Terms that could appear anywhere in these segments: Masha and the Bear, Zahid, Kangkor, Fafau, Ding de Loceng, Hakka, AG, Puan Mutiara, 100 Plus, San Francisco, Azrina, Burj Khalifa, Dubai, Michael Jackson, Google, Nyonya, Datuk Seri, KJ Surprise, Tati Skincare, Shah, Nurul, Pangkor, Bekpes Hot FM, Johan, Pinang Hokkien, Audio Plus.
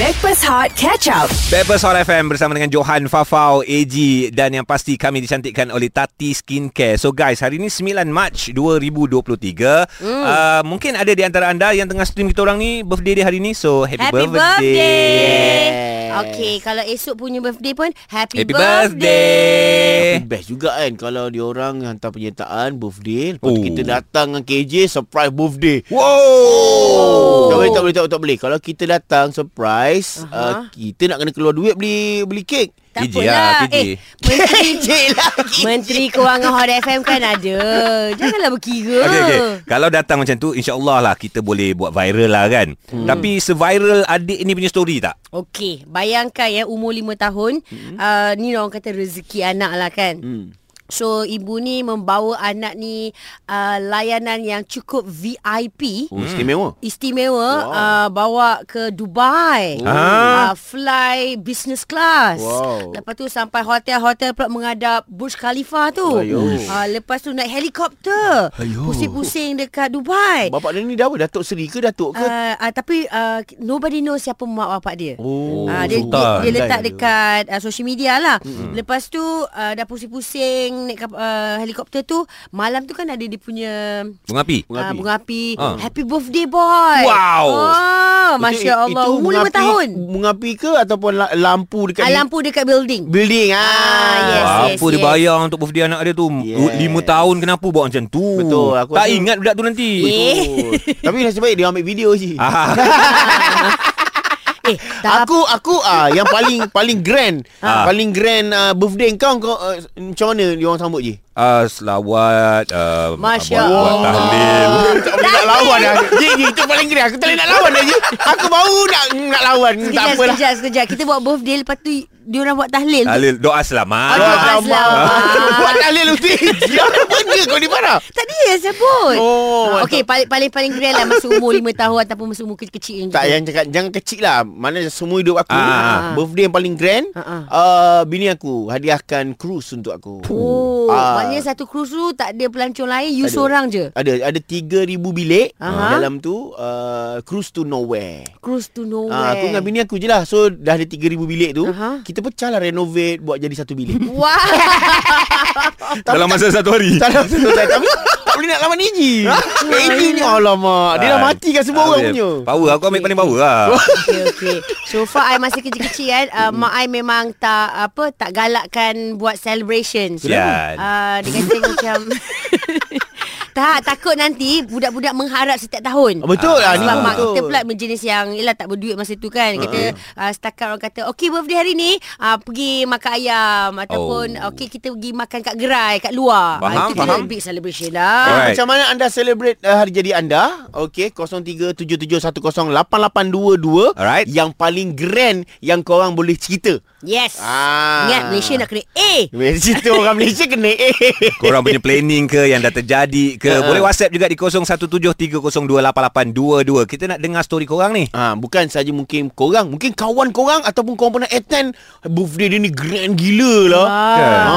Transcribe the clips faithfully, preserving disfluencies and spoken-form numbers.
Bekpes Hot Catch Up. Bekpes Hot F M bersama dengan Johan, Fafau, A G dan yang pasti kami dicantikkan oleh Tati Skincare. So guys, hari ini sembilan Mac dua ribu dua puluh tiga. Mm. Uh, mungkin ada di antara anda yang tengah stream kita orang ni birthday dia hari ni. So happy, happy birthday. birthday. Yes. Okey, kalau esok punya birthday pun happy, happy birthday. birthday. Happy best juga kan kalau dia orang hantar penyertaan birthday, lepas oh. kita datang dengan K J Surprise birthday. Wow. Oh. Tak boleh tak boleh tak, tak boleh. Kalau kita datang surprise, Uh-huh. Uh, kita nak kena keluar duit beli beli kek. Tak K J lah, K J. Eh, Menteri, Menteri Kewangan Hot F M kan ada. Janganlah berkira. Okay, okay. Kalau datang macam tu, insyaAllah lah kita boleh buat viral lah kan. Hmm. Tapi se-viral adik ni punya story tak? Okey, bayangkan ya, umur lima tahun. Hmm. Uh, ni orang kata rezeki anak lah kan. Hmm. So ibu ni membawa anak ni uh, layanan yang cukup V I P. Oh, istimewa. Istimewa. Wow. uh, Bawa ke Dubai. Oh. uh, Fly business class. Wow. Lepas tu sampai hotel-hotel pula menghadap Burj Khalifa tu. uh, Lepas tu naik helikopter. Ayuh. Pusing-pusing dekat Dubai. Bapak dia ni dah apa? Datuk Seri ke Datuk ke? Uh, uh, tapi uh, nobody knows siapa mak bapak dia. Oh. uh, dia, dia, dia letak dekat uh, social media lah. Hmm. Lepas tu uh, dah pusing-pusing naik uh, helikopter tu. Malam tu kan ada dia punya bunga api. Uh, bunga api. Uh. Happy birthday boy. Wow. Oh, Masya Allah. Umur lima tahun. Bunga api ke ataupun lampu dekat uh, lampu dekat building. Building. Ah, ah yes, yes, apa yes, dia bayar yes. untuk birthday anak dia tu. Yes. lima tahun kenapa buat macam tu? Betul. Aku tak ingat budak tu nanti. Eh. Tapi nasib baik dia ambil video je. Eh, aku aku ah yang paling paling grand ha. paling grand uh, birthday kau kau uh, macam mana dia orang sambut je? Uh, selawat uh, Masya Allah, tahlil. Tak boleh nak lawan dah. Ji, ji, itu paling grand. Aku tak boleh nak lawan dah je. Aku baru nak nak lawan. Sekejap, tak apalah. Sekejap, sekejap. Kita buat birthday lepas tu diorang buat tahlil. Tahlil doa selamat. Doa selamat. Buat tahlil uti. Apa benda kau ni marah? Tadi yang sebut. Oh, okey, paling paling paling grand lah masa umur lima tahun ataupun masa umur kecil. Tak, yang cakap jangan kecil lah. Mana semua hidup aku. Ah. Birthday yang paling grand, ah. uh, bini aku hadiahkan cruise untuk aku. Oh, uh, maknanya satu cruise tu tak ada pelancong lain, you ada. Seorang je. Ada ada tiga ribu bilik ah. dalam tu. Uh, cruise to nowhere. Cruise to nowhere. Uh, aku dengan bini aku je lah. So dah ada tiga ribu bilik tu. Ah. Kita pecah lah, renovate, buat jadi satu bilik. Wah. Dalam masa satu hari. Dalam satu hari. Tapi tak boleh nak lawan A G. A G ni alamak, dia dah matikan semua orang punya. Power, aku ambil paling power lah. Okay, okay. So far I masih kecil-kecil kan, mak I memang tak apa, tak galakkan buat celebration. Dia kata macam tak, takut nanti budak-budak mengharap setiap tahun. Betul lah. Sebab mak kita pula jenis yang yelah, tak berduit masa tu kan. Kita uh, setakat orang kata okey birthday hari ni uh, pergi makan ayam ataupun oh. okey kita pergi makan kat gerai kat luar. Faham, uh, itu faham. Kita big celebration lah. Alright. Macam mana anda celebrate uh, hari jadi anda? Okey, kosong tiga tujuh tujuh satu kosong lapan lapan dua dua. Alright. Yang paling grand yang korang boleh cerita. Yes. Ah. Ingat Malaysia nak kena A. Malaysia tu orang Malaysia kena A. Korang punya planning ke yang dah terjadi ke? Uh. Boleh WhatsApp juga di kosong satu tujuh tiga kosong dua lapan lapan dua dua. Kita nak dengar story korang ni. Ah, bukan saja mungkin korang, mungkin kawan korang ataupun korang pernah attend birthday dia ni grand gila lah. Ah. Kan? Ah.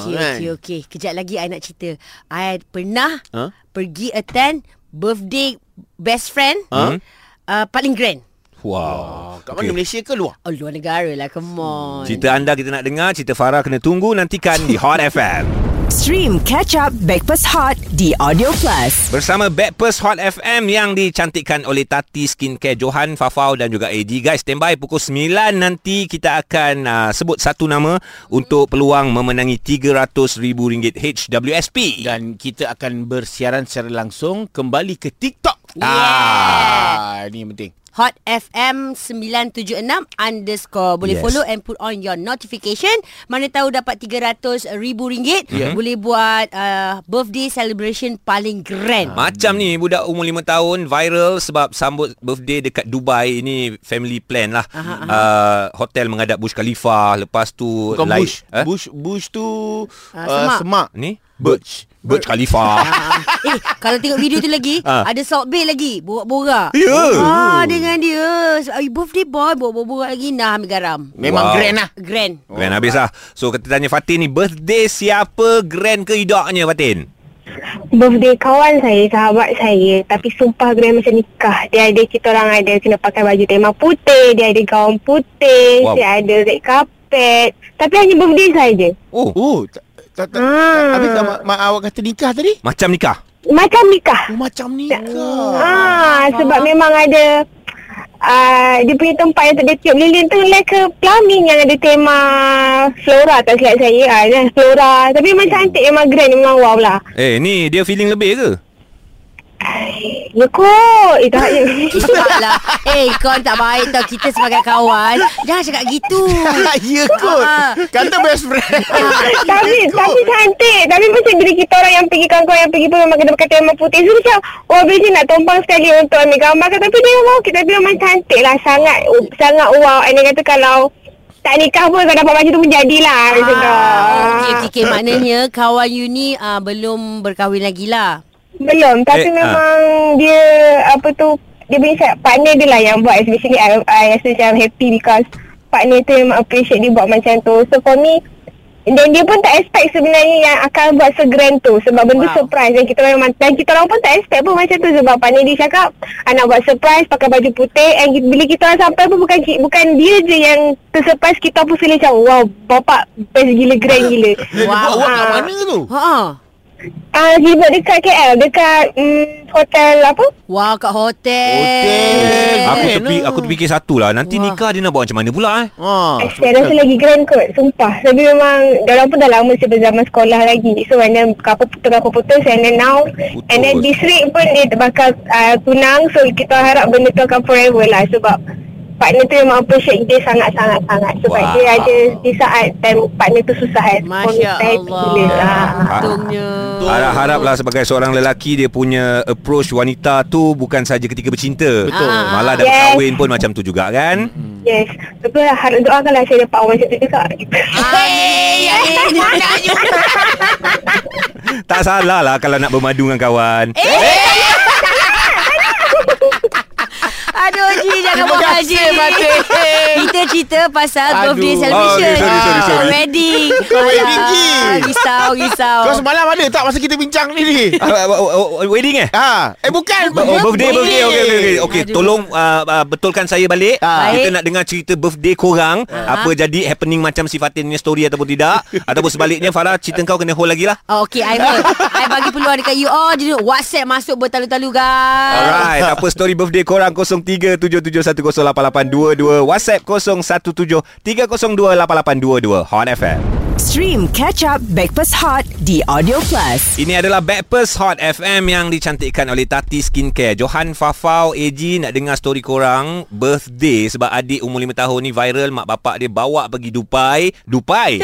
Okey, okey, okey. Kejap lagi I nak cerita. I pernah huh? pergi attend birthday best friend huh? uh, paling grand. Wow. Kat mana, okay. Malaysia ke luar? Oh, luar negara lah. Come on. Cerita anda kita nak dengar. Cerita Farah kena tunggu. Nantikan di Hot F M. Stream Catch Up Bekpes Hot di Audio Plus. Bersama Bekpes Hot F M yang dicantikkan oleh Tati Skincare, Johan, Fafau dan juga A G. Guys, standby pukul sembilan nanti kita akan uh, sebut satu nama untuk peluang memenangi tiga ratus ribu ringgit H W S P. Dan kita akan bersiaran secara langsung kembali ke TikTok. Yeah. Ah, ini penting. Hot F M sembilan tujuh enam underscore. Boleh yes. follow and put on your notification. Mana tahu dapat tiga ratus ribu ringgit. Mm-hmm. Boleh buat uh, birthday celebration paling grand. Macam ni budak umur lima tahun viral sebab sambut birthday dekat Dubai. Ini family plan lah. Aha, aha. Uh, hotel menghadap Burj Khalifa. Lepas tu bukan Burj, eh? Burj, Burj tu uh, uh, semak. semak ni Burj Burj Khalifa. Eh, kalau tengok video tu lagi ha. ada Salt Bay lagi, borak-borak. Ya yeah. ah, dengan dia birthday boy, borak-borak lagi. Nah, ambil garam. Memang wow. grand lah. Grand oh. Grand habis lah. So kita tanya Fatin ni, birthday siapa grand ke idaknya Fatin? birthday kawan saya, sahabat saya. Tapi sumpah gerai macam nikah. Dia ada, kita orang ada kena pakai baju tema putih, dia ada gaun putih, wow. Dia ada red carpet. Tapi hanya birthday saja. Oh, oh. Habis awak kata nikah tadi? Macam nikah? Macam nikah. Macam nikah. Sebab memang ada Uh, dia punya tempat yang tak ada tiup lilin tu like ke plumbing yang ada tema flora, tak silap saya ah, uh, flora. Tapi memang cantik, memang grand, memang wow lah. Eh ni dia feeling lebih ke? Ay, ya kot. Eh tak ya. Kisahlah. Eh kau tak baik tau, kita sebagai kawan jangan cakap gitu. Ya kot. Kata best friend. Tapi tapi cantik. Tapi macam bila kita orang yang pergi Kangkor, yang pergi pun memang kena pakai tema putih. So macam oh bila nak tumpang sekali untuk ambil gambar kan. Tapi dia wow, kita dia memang cantik lah. Sangat sangat wow. And dia kata kalau tak nikah pun kau dapat macam tu pun jadilah. Okey okey, maknanya kawan you ni uh, belum berkahwin lagi lah. Belum, tapi eh, memang ah. dia apa tu, dia punya partner dia lah yang buat. Especially I, I rasa macam happy because partner tu memang appreciate dia buat macam tu. So for me, dan dia pun tak expect sebenarnya yang akan buat segrand tu. Sebab benda wow. surprise. Dan kita memang, dan kita orang pun tak expect pun macam tu. Sebab partner dia cakap nak buat surprise pakai baju putih. And bila kita orang sampai pun bukan bukan dia je yang tersurprise. Kita pun feeling macam wow, bapak best gila, grand gila. Dia buat awak kat mana tu? Haa Ah, dia buat dekat K L, dekat mm, hotel apa? Wah, kat hotel. Hotel. Aku terpi, aku terfikir satu lah. Nanti Wah. nikah dia nak buat macam mana pula eh? Ah, eh, saya rasa lagi grand kot, sumpah. Tapi memang dalam pun dah lama sebelum zaman sekolah lagi. So and then apa putus apa putus and then now putus. And then this week pun dia bakal uh, tunang. So kita harap benda tu akan forever lah sebab partner tu memang appreciate dia sangat-sangat-sangat. Sebab wow. dia ada di saat time partner tu susah kan. Masya Allah. Untungnya. Harap-haraplah sebagai seorang lelaki, dia punya approach wanita tu bukan saja ketika bercinta. Betul. Ah. Malah dah yes. berkahwin pun macam tu juga kan. Yes. Betul lah. Harap doakanlah saya dapat orang macam tu juga. Hei. Tak salah lah kalau nak bermadu dengan kawan. Eh. Aduh Ji, jangan buat Ji. Kita cerita pasal Aduh. birthday celebration. Oh, sorry, sorry, sorry. Wedding. Wedding Ji. Risau, risau. Kau semalam ada tak masa kita bincang ni ni? Wedding eh? Ha. Eh bukan. Birthday, birthday. Okey, okey. Okey, tolong betulkan saya balik. Kita nak dengar cerita birthday korang. Apa jadi happening macam si Fatin punya story ataupun tidak. Ataupun sebaliknya Farah, cerita kau kena hold lagi lah. Okey, I will. I bagi peluang dekat you all. Jadi WhatsApp masuk bertalu-talu guys. Alright. Apa story birthday korang? Kosong tiga tujuh tujuh satu kosong lapan lapan dua dua, WhatsApp kosong satu tujuh tiga kosong dua lapan lapan dua dua. Hot F M. Stream catch up Bekpes Hot di Audio Plus. Ini adalah Bekpes Hot F M yang dicantikkan oleh Tati Skincare. Johan, Fafau, A G nak dengar story korang birthday sebab adik umur lima tahun ni viral, mak bapak dia bawa pergi Dubai. Dubai.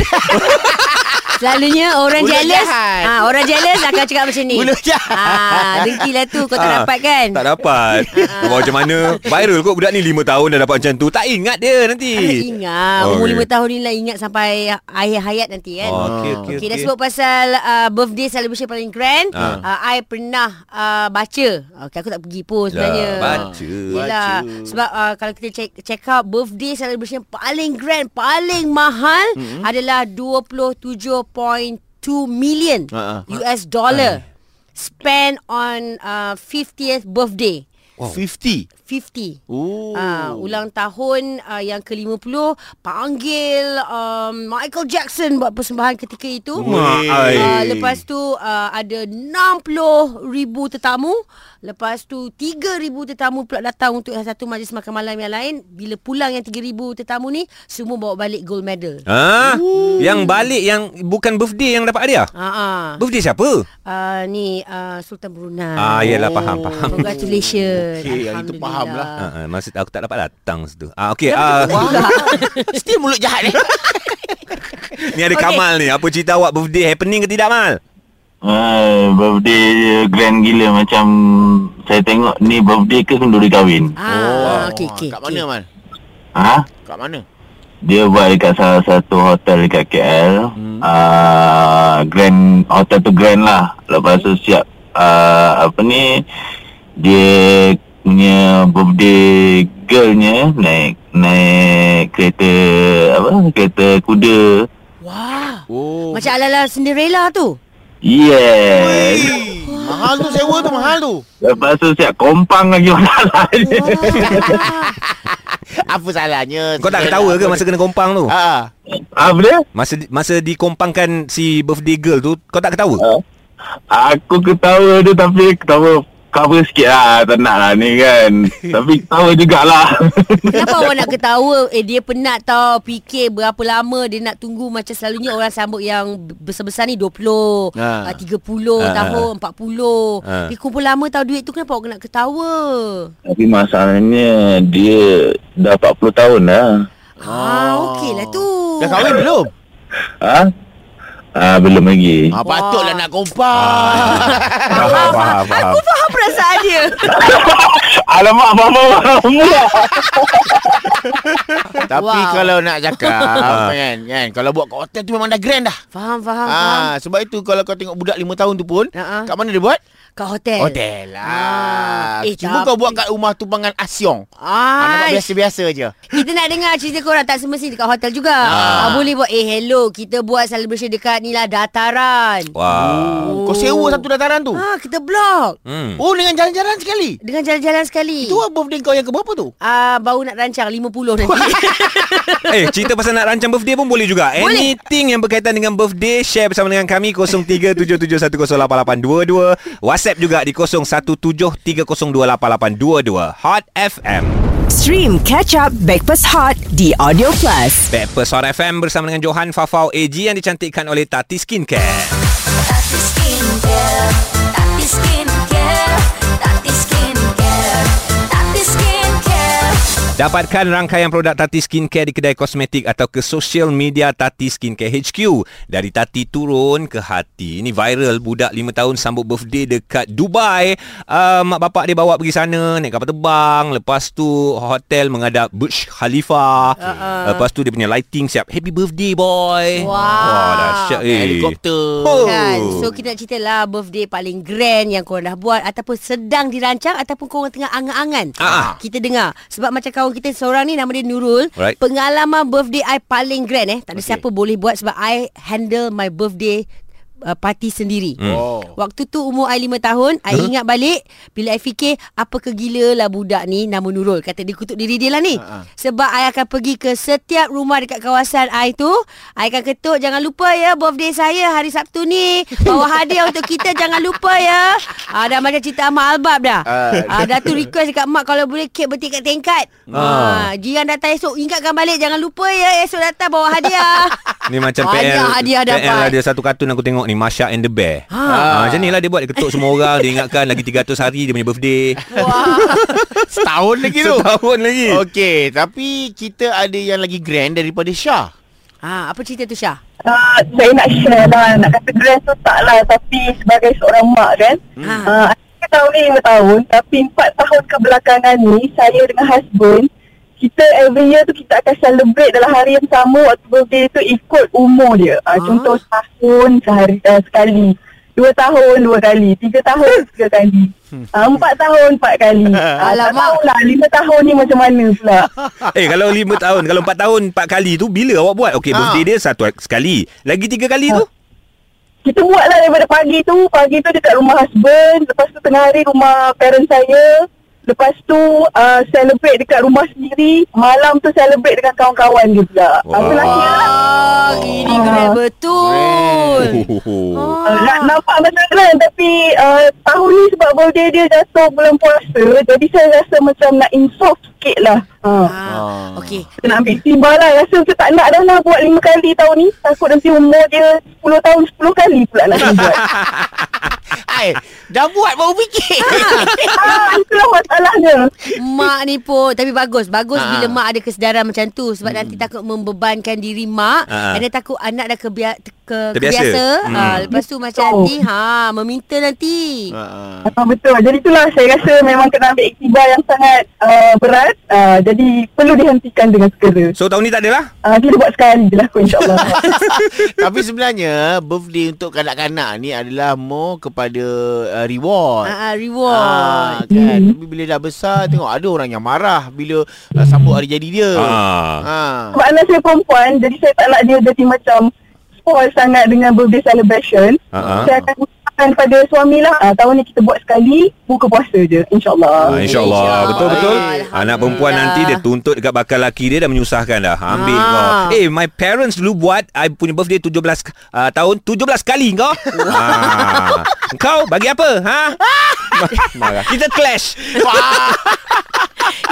Selalunya orang Mula jealous ha, orang jealous akan cakap macam ni. Ha, dengkilah tu kau tak ha, dapat kan. Tak dapat ha. Macam mana viral kot budak ni lima tahun dah dapat macam tu. Tak ingat dia nanti. Tak ingat oh, umur okay. lima tahun ni lah ingat sampai akhir hayat nanti kan. oh, okay, okay, okay, okay. Dah sebut pasal uh, birthday celebration paling grand. ha. uh, I pernah uh, baca okay, aku tak pergi pun sebenarnya. ya, Baca Yelah, baca. Sebab uh, kalau kita check, check out birthday celebration paling grand, paling mahal mm-hmm. adalah dua puluh tujuh point two million uh-uh. U S dollar uh. spent on uh, fiftieth birthday. Wow. fifty Uh, ulang tahun uh, yang ke lima puluh. Panggil um, Michael Jackson buat persembahan ketika itu. uh, Lepas tu uh, ada enam puluh ribu tetamu. Lepas tu tiga ribu tetamu pula datang untuk satu majlis makan malam yang lain. Bila pulang yang tiga ribu tetamu ni, semua bawa balik gold medal. ha? Yang balik yang bukan birthday yang dapat hadiah. uh-uh. Birthday siapa? Uh, ni uh, Sultan Brunei. ah, Yelah faham, faham. Congratulations. Okay, yang itu faham lah. ha, ha, Maksud aku tak dapat datang situ. ah, Okay uh, Still mulut jahat ni. Ni ada okay. Kamal ni. Apa cerita awak birthday happening ke tidak, Mal? Uh, birthday grand gila. Macam saya tengok ni birthday ke kenduri kahwin. ah, oh, okay, okay, Kat mana okay. Mal? Ha? Kat mana? Dia buat dekat salah satu hotel dekat K L. hmm. uh, Grand hotel tu grand lah. Lepas tu siap uh, apa ni, dia punya birthday girlnya naik naik kereta apa kereta kuda. Wah. Oh. Macam ala-ala Cinderella tu. Yes. Mahal tu sewa tu, mahal tu. Lepas tu siap kompang lagi orang lain. Apa salahnya? Kau tak ketawa ke masa kena kompang tu? Ha. Apa dia? Masa masa dikompangkan si birthday girl tu, kau tak ketawa? Ha. Aku ketawa dia tapi ketawa cover sikit lah. Tak nak lah ni kan. Tapi ketawa jugalah. Kenapa awak nak ketawa? Eh, dia penat tau. Fikir berapa lama dia nak tunggu. Macam selalunya orang sambut yang besar-besar ni dua puluh, ha. tiga puluh ha. tahun, empat puluh ha. Dia kumpul lama tau duit tu. Kenapa awak nak ketawa? Tapi masalahnya dia dah empat puluh tahun dah. Ah, okey lah tu. Dah kahwin belum? Ha? Ah, belum lagi. Ah, patutlah nak kompang. Ah, faham, faham, faham. Aku faham perasaan dia. Alamak, faham-faham. Tapi wow, kalau nak cakap kan, kan, kalau buat kat hotel tu memang dah grand dah. Faham, faham, ah, faham. Sebab itu kalau kau tengok budak lima tahun tu pun, uh-huh, kat mana dia buat? Kat hotel. Hotel lah. Ah. Eh, cuma tapi kau buat kat rumah tumpangan Asyong. Ah, anak biasa-biasa je. Kita nak dengar cerita korang. Tak semestinya dekat hotel juga. Ah. Ah, boleh buat, eh hello, kita buat celebration dekat ni lah, dataran. Wow. Oh. Kau sewa satu dataran tu? Ah, kita blok. Hmm. Oh, dengan jalan-jalan sekali? Dengan jalan-jalan sekali. Itu birthday kau yang ke berapa tu? Ah, baru nak rancang lima puluh nanti. Eh, cerita pasal nak rancang birthday pun boleh juga. Boleh. Anything yang berkaitan dengan birthday, share bersama dengan kami kosong tiga tujuh tujuh satu kosong lapan lapan dua dua. WhatsApp juga di kosong satu tujuh tiga kosong dua lapan lapan dua dua. Hot F M. Stream Catch Up Bekpes Hot di Audio Plus. Bekpes Hot F M bersama dengan Johan, Fafau, A G yang dicantikkan oleh Tati Skincare. Tati Skincare. Tati Skincare. Tati Skincare. Tati Skincare. Dapatkan rangkaian produk Tati Skincare di kedai kosmetik atau ke social media Tati Skincare H Q. Dari Tati turun ke hati. Ini viral, budak lima tahun sambut birthday dekat Dubai. Uh, mak bapak dia bawa pergi sana, naik kapal terbang. Lepas tu hotel menghadap Burj Khalifa. Uh-uh. Lepas tu dia punya lighting siap. Happy birthday boy. Wow. Wah, dahsyat. Eh. Helikopter. Oh. Kan? So kita nak cerita lah birthday paling grand yang korang dah buat. Ataupun sedang dirancang. Ataupun korang tengah angan-angan. Uh-huh. Kita dengar. Sebab macam kawan kita seorang ni, nama dia Nurul. Right. Pengalaman birthday I paling grand eh. Tak ada okay. siapa boleh buat sebab I handle my birthday uh, party sendiri. Hmm. Oh. Waktu tu umur I lima tahun. I huh? ingat balik. Bila I fikir, apa kegila lah budak ni, nama Nurul. Kata dia kutuk diri dia lah ni. Uh-huh. Sebab I akan pergi ke setiap rumah dekat kawasan I tu. I akan ketuk, jangan lupa ya, birthday saya hari Sabtu ni. Bawa hadiah untuk kita, jangan lupa ya. Ah, dah macam cerita Mak Albab dah. Uh. Ah, dah tu request dekat mak, kalau boleh kek bertingkat-tingkat. Uh. Ah, jiran datang esok, ingatkan balik, jangan lupa ya, esok datang bawa hadiah. Ni macam P L. Hadiah dapat. P L ada satu kartun aku tengok ni, Masha and the Bear. Ha. Ah, macam ni lah dia buat, dia ketuk semua orang, dia ingatkan lagi tiga ratus hari dia punya birthday. Wah. Setahun lagi tu. Setahun lagi. Okey, tapi kita ada yang lagi grand daripada Shah. Ha, apa cerita tu Shah? Uh, saya nak share lah. Nak kata grand tu taklah, tapi sebagai seorang mak kan. Ha. Uh, saya tahu ni lima tahun, tapi empat tahun kebelakangan ni, saya dengan husband, kita every year tu kita akan celebrate dalam hari yang sama waktu birthday tu ikut umur dia. Uh, ha. Contoh tahun sehari, uh, sekali, dua tahun dua kali, tiga tahun tiga kali, uh, empat tahun empat kali. Uh, tak tahulah lima tahun ni macam mana pula. Eh, kalau lima tahun, kalau empat tahun empat kali tu bila awak buat? Okey, ha. birthday dia satu sekali. Lagi tiga kali ha. tu? Kita buatlah daripada pagi tu. Pagi tu dekat rumah husband. Lepas tu tengah hari rumah parents saya. Lepas tu uh, celebrate dekat rumah sendiri. Malam tu celebrate dengan kawan-kawan dia pula. Wow. Wah, ini grand betul. uh, Nak nampak macam grand. Tapi uh, tahun ni sebab birthday dia jatuh bulan puasa, jadi saya rasa macam nak insof sikit lah. uh. ah. Okay, kita nak ambil tiba lah. Rasa macam tak nak dah lah buat lima kali tahun ni. Takut nanti umur dia sepuluh tahun sepuluh kali pula nak buat. Hai, dah buat baru fikir. Ha, itulah masalahnya. Mak ni pun, tapi bagus. Bagus ha. bila mak ada kesedaran macam tu. Sebab hmm. nanti takut membebankan diri mak. Ha. Ada takut anak dah kebia- ke- terbiasa. Hmm. Ha, lepas tu betul. macam nanti ha, meminta nanti. Ha. Ha, betul. Jadi itulah saya rasa memang kena ambil iktibar yang sangat uh, berat. Uh, jadi perlu dihentikan dengan segera. So tahun ni tak adalah? Uh, kita buat sekali je lah aku, insyaAllah. Tapi sebenarnya birthday untuk kanak-kanak ni adalah more kepada Uh, reward. Ah, uh, reward. Ah, kan. Hmm. Tapi bila dah besar tengok ada orang yang marah bila uh, sambut hari jadi dia. Ah. Ah. Sebab anak saya perempuan, jadi saya tak nak dia jadi macam fall sangat dengan birthday celebration. Uh-huh. Saya akan usahakan pada suami lah, ha, tahun ni kita buat sekali buka puasa je, insyaAllah. Ha, InsyaAllah insya betul-betul. Anak perempuan nanti dia tuntut dekat bakal laki dia, dah menyusahkan dah. Ambil ha. kau. Eh, hey, my parents dulu buat I punya birthday tujuh belas tahun tujuh belas kali kau. Ha. Kau bagi apa? Ha? Marah. Kita clash.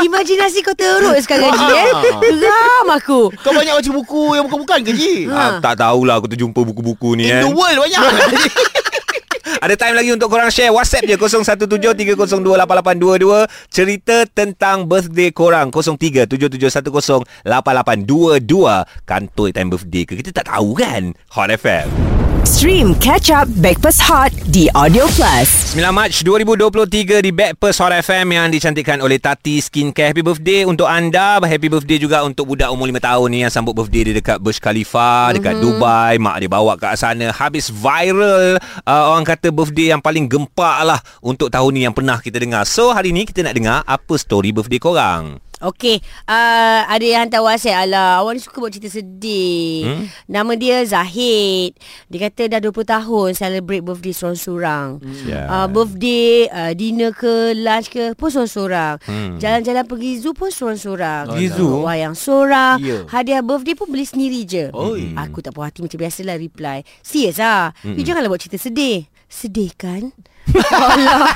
Imajinasi kau teruk sekarang Ji. eh? Geram aku. Kau banyak baca buku yang bukan-bukan ke Ji? Ha. Ha, tak tahulah aku terjumpa buku-buku ni. In eh. the world banyak. Ada time lagi untuk korang share. WhatsApp je kosong satu tujuh tiga kosong dua lapan lapan dua dua. Cerita tentang birthday korang kosong tiga tujuh tujuh satu kosong lapan lapan dua dua. Kantoi time birthday ke? Kita tak tahu kan. Hot F M. Stream Catch Up Bekpes Hot di Audio Plus. sembilan Mac dua ribu dua puluh tiga di Bekpes Hot F M yang dicantikkan oleh Tati Skincare. Happy birthday untuk anda. Happy birthday juga untuk budak umur lima tahun ni yang sambut birthday dia dekat Burj Khalifa, dekat mm-hmm. Dubai. Mak dia bawa kat sana. Habis viral. Uh, orang kata birthday yang paling gempak lah untuk tahun ni yang pernah kita dengar. So hari ni kita nak dengar apa story birthday korang. Okey, uh, ada yang hantar WhatsApp. Alah, awak ni suka buat cerita sedih. Hmm? Nama dia Zahid. Dia kata dah dua puluh tahun celebrate birthday sorang-sorang. Hmm. Yeah. Uh, birthday, uh, dinner ke, lunch ke pun sorang-sorang. Hmm. Jalan-jalan pergi zoo pun sorang-sorang. Pergi oh, zoo? Wayang sorang. Yeah. Hadiah birthday pun beli sendiri je. Oh, hmm. Aku tak puas hati macam biasalah reply. Serius lah. Hmm. You janganlah buat cerita sedih. Sedih kan? Alah.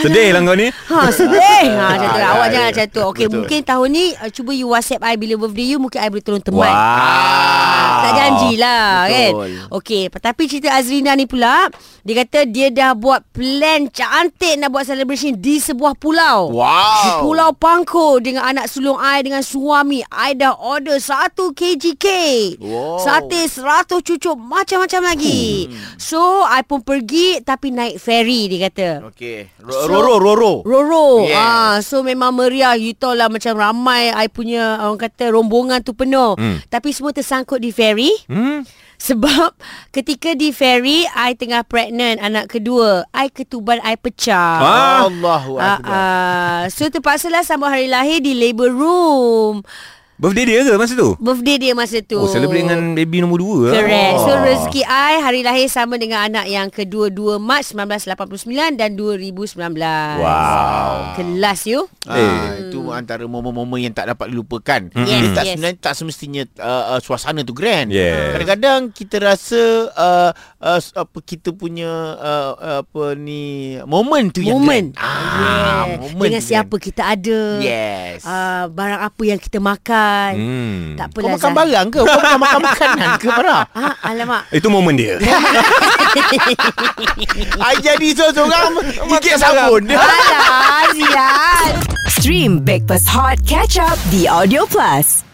Sedih lah kau ni. Ha, sedih. Ha, macam tu lah. Awak jangan macam tu. Okey, mungkin tahun ni uh, cuba you WhatsApp I bila birthday you, mungkin I boleh tolong teman. Wow. Ah, tak janjilah kan. Okey, tapi cerita Azrina ni pula, dia kata dia dah buat plan cantik nak buat celebration di sebuah pulau. Wow. Di Pulau Pangkor dengan anak sulung I dengan suami. I dah order satu kilogram cake. Wow. Sate seratus cucuk macam-macam lagi. Hmm. So, I pun pergi tapi naik ferry dia kata. Okey. Roro roro. Roro. Ah, so memang meriah. You tahu lah macam ramai I punya orang kata rombongan tu penuh. Hmm. Tapi semua tersangkut di ferry. Hmm. Sebab ketika di ferry I tengah pregnant anak kedua. I ketuban I pecah. Ah, Allahu akbar. Ah, so terpaksalah sambut hari lahir di labour room. Birthday dia ke masa tu? Birthday dia masa tu. Oh, celebrate dengan baby nombor dua. Correct. Oh. So, rezeki I hari lahir sama dengan anak yang kedua dua Mac sembilan belas lapan puluh sembilan dan dua ribu sembilan belas. Wow. Kelas you. Ah, eh. Itu antara momen-momen yang tak dapat dilupakan. Mm-hmm. Yes, tak, yes. Sebenarnya tak semestinya uh, uh, suasana tu grand. Yeah. Kadang-kadang kita rasa uh, uh, apa kita punya uh, apa ni momen tu yang moment. Grand. Ah, yeah. Moment dengan siapa grand. Kita ada. Yes. Uh, barang apa yang kita makan. Hmm. Tak apalah. Kau makan Zahid. Barang ke? Kau makan makan makanan ke parah? Ah, alamak. Itu momen dia. Ai jadi seorang gigit sabun. Alah, sial. Stream Bekpes Hot Catch Up di Audio Plus.